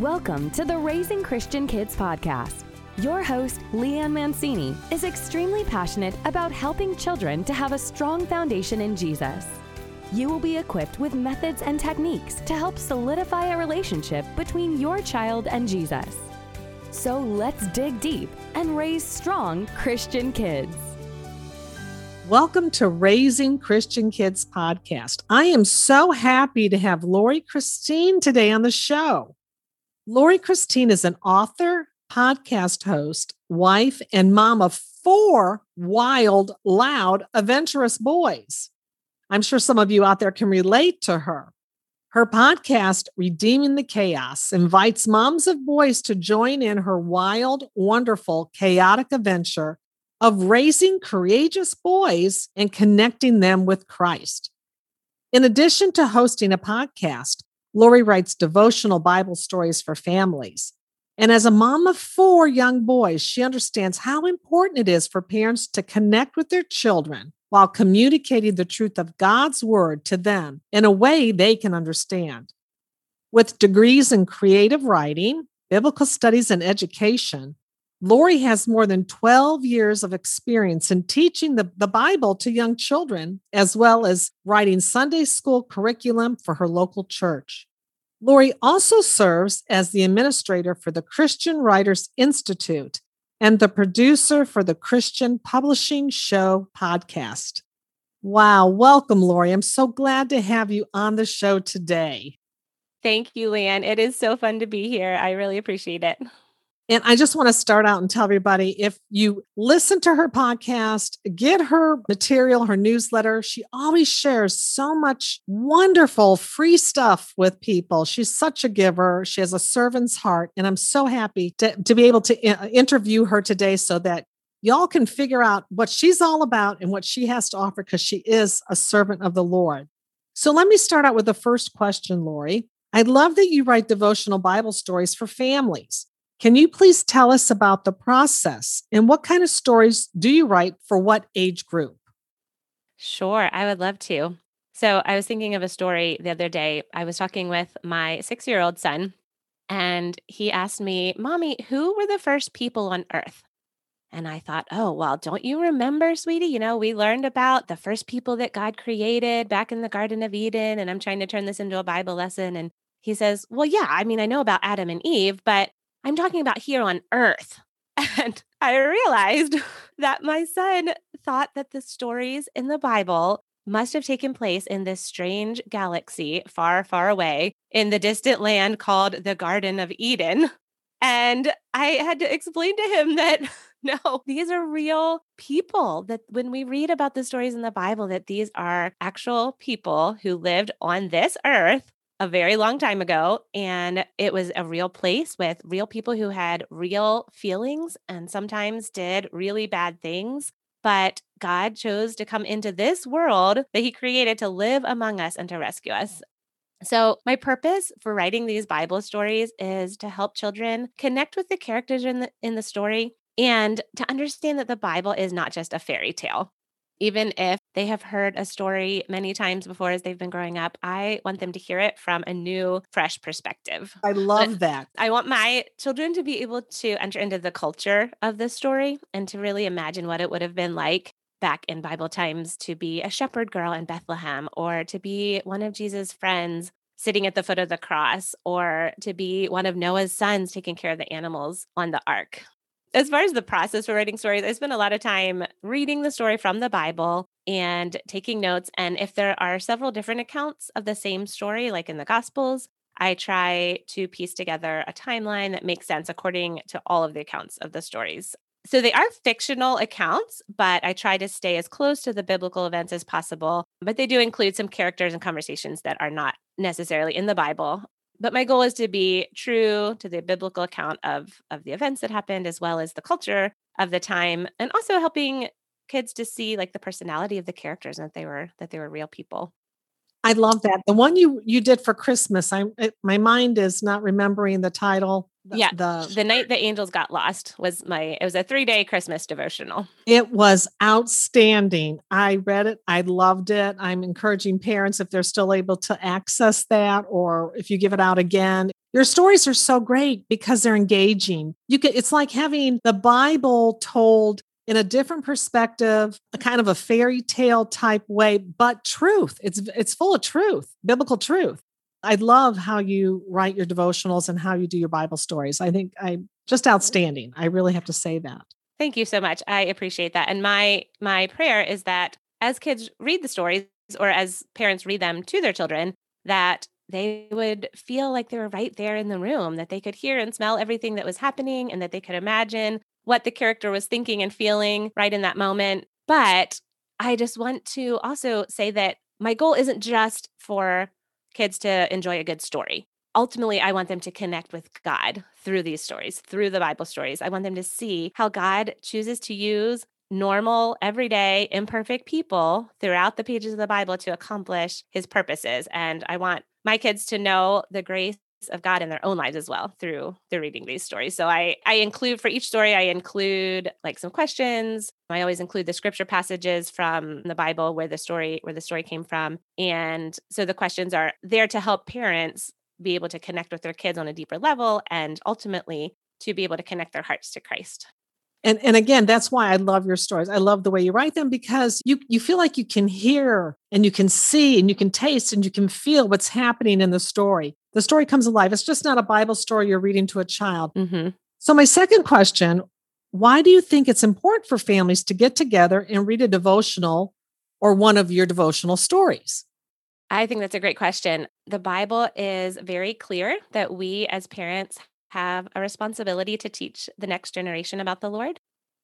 Welcome to the Raising Christian Kids podcast. Your host, Leanne Mancini, is extremely passionate about helping children to have a strong foundation in Jesus. You will be equipped with methods and techniques to help solidify a relationship between your child and Jesus. So let's dig deep and raise strong Christian kids. Welcome to Raising Christian Kids podcast. I am so happy to have Laurie Christine today on the show. Laurie Christine is an author, podcast host, wife, and mom of 4 wild, loud, adventurous boys. I'm sure some of you out there can relate to her. Her podcast, Redeeming the Chaos, invites moms of boys to join in her wild, wonderful, chaotic adventure of raising courageous boys and connecting them with Christ. In addition to hosting a podcast, Laurie writes devotional Bible stories for families. And as a mom of 4 young boys, she understands how important it is for parents to connect with their children while communicating the truth of God's word to them in a way they can understand. With degrees in creative writing, biblical studies, and education, Laurie has more than 12 years of experience in teaching the Bible to young children, as well as writing Sunday school curriculum for her local church. Laurie also serves as the administrator for the Christian Writers Institute and the producer for the Christian Publishing Show podcast. Wow, welcome, Laurie. I'm so glad to have you on the show today. Thank you, Leanne. It is so fun to be here. I really appreciate it. And I just want to start out and tell everybody, if you listen to her podcast, get her material, her newsletter. She always shares so much wonderful free stuff with people. She's such a giver. She has a servant's heart. And I'm so happy to be able to interview her today so that y'all can figure out what she's all about and what she has to offer, because she is a servant of the Lord. So let me start out with the first question, Laurie. I love that you write devotional Bible stories for families. Can you please tell us about the process and what kind of stories do you write for what age group? Sure, I would love to. So I was thinking of a story the other day. I was talking with my 6-year-old son, and he asked me, Mommy, who were the first people on earth? And I thought, oh, well, don't you remember, sweetie? You know, we learned about the first people that God created back in the Garden of Eden, and I'm trying to turn this into a Bible lesson. And he says, well, yeah, I mean, I know about Adam and Eve, but I'm talking about here on earth. And I realized that my son thought that the stories in the Bible must have taken place in this strange galaxy far, far away in the distant land called the Garden of Eden. And I had to explain to him that, no, these are real people, that when we read about the stories in the Bible, that these are actual people who lived on this earth a very long time ago. And it was a real place with real people who had real feelings and sometimes did really bad things. But God chose to come into this world that he created to live among us and to rescue us. So my purpose for writing these Bible stories is to help children connect with the characters in the story and to understand that the Bible is not just a fairy tale. Even if they have heard a story many times before as they've been growing up, I want them to hear it from a new, fresh perspective. I love that. I want my children to be able to enter into the culture of the story and to really imagine what it would have been like back in Bible times to be a shepherd girl in Bethlehem, or to be one of Jesus' friends sitting at the foot of the cross, or to be one of Noah's sons taking care of the animals on the ark. As far as the process for writing stories, I spend a lot of time reading the story from the Bible and taking notes. And if there are several different accounts of the same story, like in the Gospels, I try to piece together a timeline that makes sense according to all of the accounts of the stories. So they are fictional accounts, but I try to stay as close to the biblical events as possible. But they do include some characters and conversations that are not necessarily in the Bible. But my goal is to be true to the biblical account of the events that happened, as well as the culture of the time, and also helping kids to see like the personality of the characters and that they were real people. I love that. The one you did for Christmas, my mind is not remembering the title. The Night the Angels Got Lost it was a 3-day Christmas devotional. It was outstanding. I read it. I loved it. I'm encouraging parents, if they're still able to access that, or if you give it out again. Your stories are so great because they're engaging. It's like having the Bible told in a different perspective, a kind of a fairy tale type way, but truth. It's full of truth, biblical truth. I love how you write your devotionals and how you do your Bible stories. I think I'm just outstanding. I really have to say that. Thank you so much. I appreciate that. And my prayer is that as kids read the stories, or as parents read them to their children, that they would feel like they were right there in the room, that they could hear and smell everything that was happening, and that they could imagine what the character was thinking and feeling right in that moment. But I just want to also say that my goal isn't just for kids to enjoy a good story. Ultimately, I want them to connect with God through these stories, through the Bible stories. I want them to see how God chooses to use normal, everyday, imperfect people throughout the pages of the Bible to accomplish his purposes. And I want my kids to know the grace of God in their own lives as well through the reading these stories. So I include for each story, I include like some questions. I always include the scripture passages from the Bible where the story came from. And so the questions are there to help parents be able to connect with their kids on a deeper level, and ultimately to be able to connect their hearts to Christ. And again, that's why I love your stories. I love the way you write them, because you feel like you can hear and you can see and you can taste and you can feel what's happening in the story. The story comes alive. It's just not a Bible story you're reading to a child. Mm-hmm. So my second question, why do you think it's important for families to get together and read a devotional or one of your devotional stories? I think that's a great question. The Bible is very clear that we as parents have a responsibility to teach the next generation about the Lord.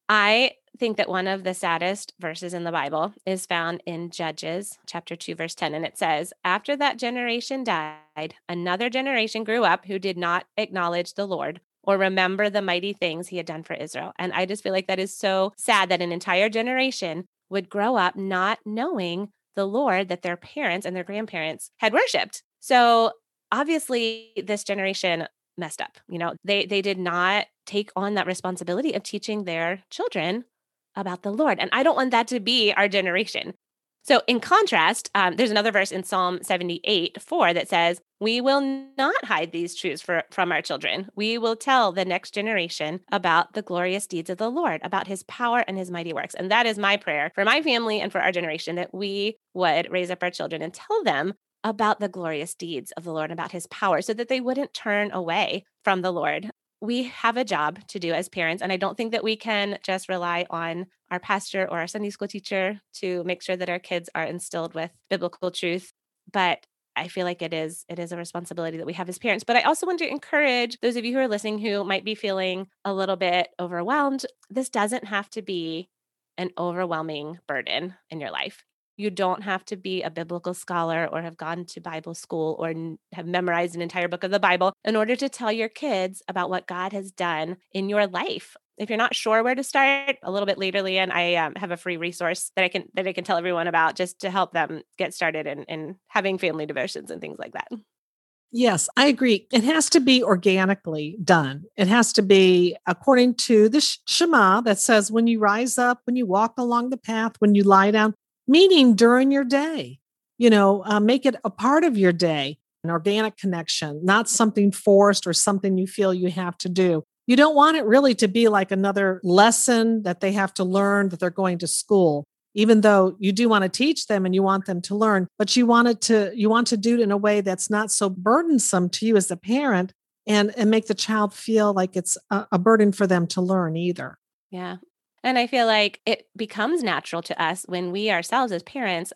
I think that one of the saddest verses in the Bible is found in Judges chapter 2, verse 10. And it says, after that generation died, another generation grew up who did not acknowledge the Lord or remember the mighty things he had done for Israel. And I just feel like that is so sad, that an entire generation would grow up not knowing the Lord that their parents and their grandparents had worshiped. So obviously this generation messed up. They did not take on that responsibility of teaching their children about the Lord. And I don't want that to be our generation. So in contrast, there's another verse in Psalm 78:4 that says, we will not hide these truths from our children. We will tell the next generation about the glorious deeds of the Lord, about his power and his mighty works. And that is my prayer for my family and for our generation, that we would raise up our children and tell them about the glorious deeds of the Lord, about his power, so that they wouldn't turn away from the Lord. We have a job to do as parents, and I don't think that we can just rely on our pastor or our Sunday school teacher to make sure that our kids are instilled with biblical truth. But I feel like it is a responsibility that we have as parents. But I also want to encourage those of you who are listening who might be feeling a little bit overwhelmed. This doesn't have to be an overwhelming burden in your life. You don't have to be a biblical scholar or have gone to Bible school or have memorized an entire book of the Bible in order to tell your kids about what God has done in your life. If you're not sure where to start, a little bit later, Leanne, I have a free resource that I can tell everyone about, just to help them get started in having family devotions and things like that. Yes, I agree. It has to be organically done. It has to be according to the Shema that says, when you rise up, when you walk along the path, when you lie down, meaning during your day, make it a part of your day, an organic connection, not something forced or something you feel you have to do. You don't want it really to be like another lesson that they have to learn, that they're going to school, even though you do want to teach them and you want them to learn, but you want to do it in a way that's not so burdensome to you as a parent, and make the child feel like it's a burden for them to learn either. Yeah. And I feel like it becomes natural to us when we ourselves as parents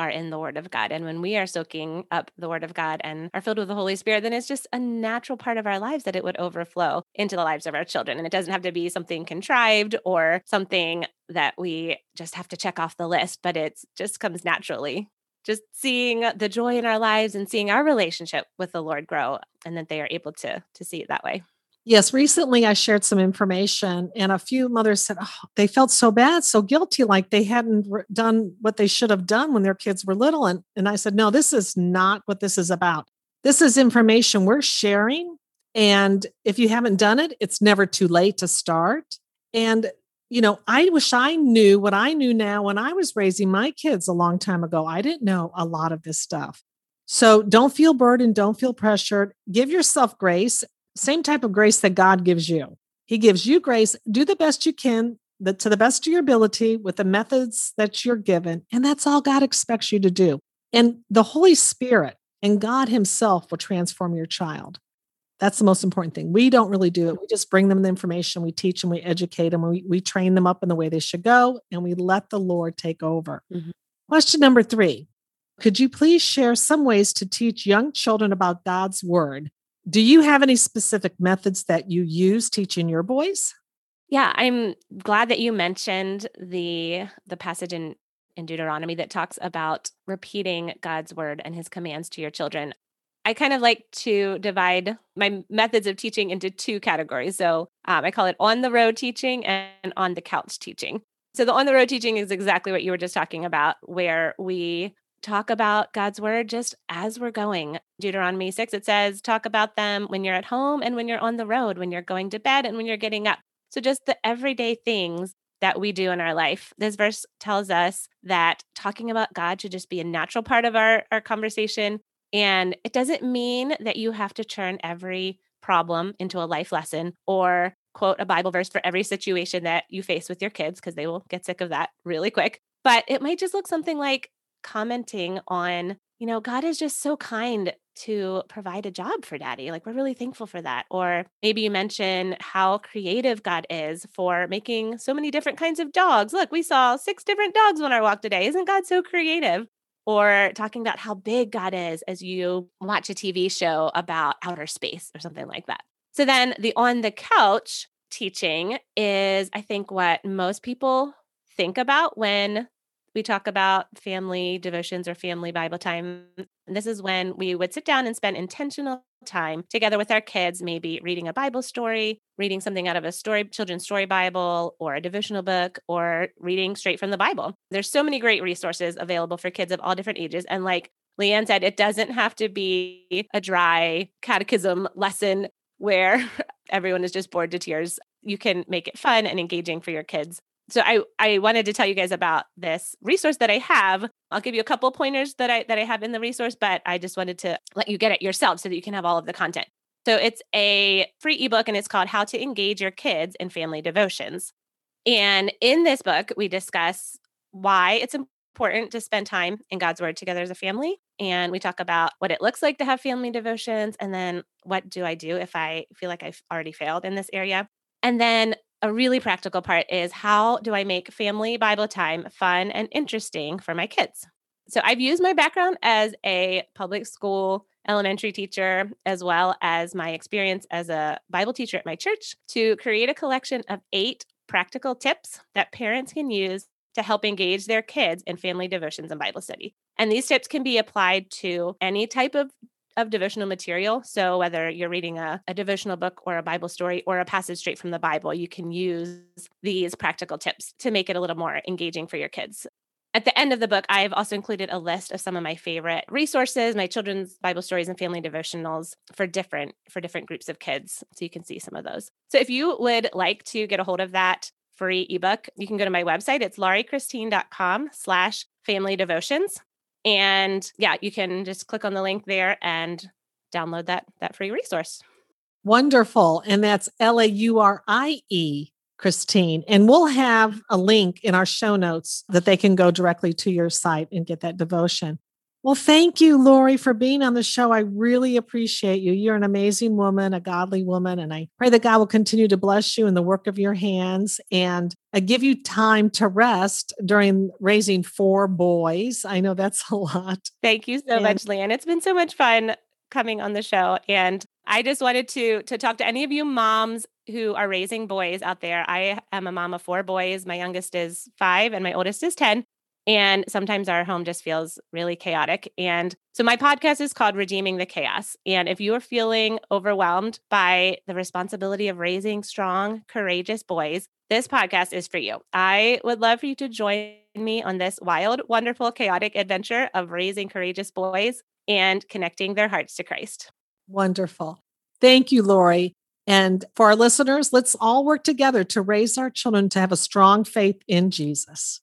are in the Word of God. And when we are soaking up the Word of God and are filled with the Holy Spirit, then it's just a natural part of our lives that it would overflow into the lives of our children. And it doesn't have to be something contrived or something that we just have to check off the list, but it just comes naturally. Just seeing the joy in our lives and seeing our relationship with the Lord grow, and that they are able to see it that way. Yes, recently I shared some information and a few mothers said, oh, they felt so bad, so guilty, like they hadn't done what they should have done when their kids were little. And I said, no, this is not what this is about. This is information we're sharing. And if you haven't done it, it's never too late to start. And, you know, I wish I knew what I knew now when I was raising my kids a long time ago. I didn't know a lot of this stuff. So don't feel burdened. Don't feel pressured. Give yourself grace. Same type of grace that God gives you. He gives you grace. Do the best you can to the best of your ability with the methods that you're given. And that's all God expects you to do. And the Holy Spirit and God himself will transform your child. That's the most important thing. We don't really do it. We just bring them the information. We teach them, we educate them, we train them up in the way they should go, and we let the Lord take over. Mm-hmm. Question number 3. Could you please share some ways to teach young children about God's word? Do you have any specific methods that you use teaching your boys? Yeah, I'm glad that you mentioned the passage in Deuteronomy that talks about repeating God's word and his commands to your children. I kind of like to divide my methods of teaching into 2 categories. So I call it on the road teaching and on the couch teaching. So the on the road teaching is exactly what you were just talking about, where we talk about God's word just as we're going. Deuteronomy 6, it says, talk about them when you're at home and when you're on the road, when you're going to bed and when you're getting up. So just the everyday things that we do in our life. This verse tells us that talking about God should just be a natural part of our conversation. And it doesn't mean that you have to turn every problem into a life lesson or quote a Bible verse for every situation that you face with your kids, because they will get sick of that really quick. But it might just look something like commenting on, you know, God is just so kind to provide a job for daddy. Like, we're really thankful for that. Or maybe you mention how creative God is for making so many different kinds of dogs. Look, we saw 6 different dogs on our walk today. Isn't God so creative? Or talking about how big God is as you watch a TV show about outer space or something like that. So then the on the couch teaching is, I think, what most people think about when we talk about family devotions or family Bible time. And this is when we would sit down and spend intentional time together with our kids, maybe reading a Bible story, reading something out of a children's story Bible or a devotional book, or reading straight from the Bible. There's so many great resources available for kids of all different ages. And like Leanne said, it doesn't have to be a dry catechism lesson where everyone is just bored to tears. You can make it fun and engaging for your kids. So I wanted to tell you guys about this resource that I have. I'll give you a couple pointers that I have in the resource, but I just wanted to let you get it yourself so that you can have all of the content. So it's a free ebook and it's called How to Engage Your Kids in Family Devotions. And in this book, we discuss why it's important to spend time in God's word together as a family. And we talk about what it looks like to have family devotions. And then what do I do if I feel like I've already failed in this area? And then a really practical part is, how do I make family Bible time fun and interesting for my kids? So I've used my background as a public school elementary teacher, as well as my experience as a Bible teacher at my church, to create a collection of 8 practical tips that parents can use to help engage their kids in family devotions and Bible study. And these tips can be applied to any type of devotional material. So whether you're reading a devotional book or a Bible story or a passage straight from the Bible, you can use these practical tips to make it a little more engaging for your kids. At the end of the book, I've also included a list of some of my favorite resources, my children's Bible stories and family devotionals for different groups of kids. So you can see some of those. So if you would like to get a hold of that free ebook, you can go to my website. It's lauriechristine.com/family devotions. And yeah, you can just click on the link there and download that free resource. Wonderful. And that's LAURIE, Christine. And we'll have a link in our show notes that they can go directly to your site and get that devotion. Well, thank you, Laurie, for being on the show. I really appreciate you. You're an amazing woman, a godly woman, and I pray that God will continue to bless you in the work of your hands and give you time to rest during raising 4 boys. I know that's a lot. Thank you so much, Leanne. It's been so much fun coming on the show. And I just wanted to talk to any of you moms who are raising boys out there. I am a mom of 4 boys. My youngest is 5 and my oldest is 10. And sometimes our home just feels really chaotic. And so my podcast is called Redeeming the Chaos. And if you are feeling overwhelmed by the responsibility of raising strong, courageous boys, this podcast is for you. I would love for you to join me on this wild, wonderful, chaotic adventure of raising courageous boys and connecting their hearts to Christ. Wonderful. Thank you, Laurie. And for our listeners, let's all work together to raise our children to have a strong faith in Jesus.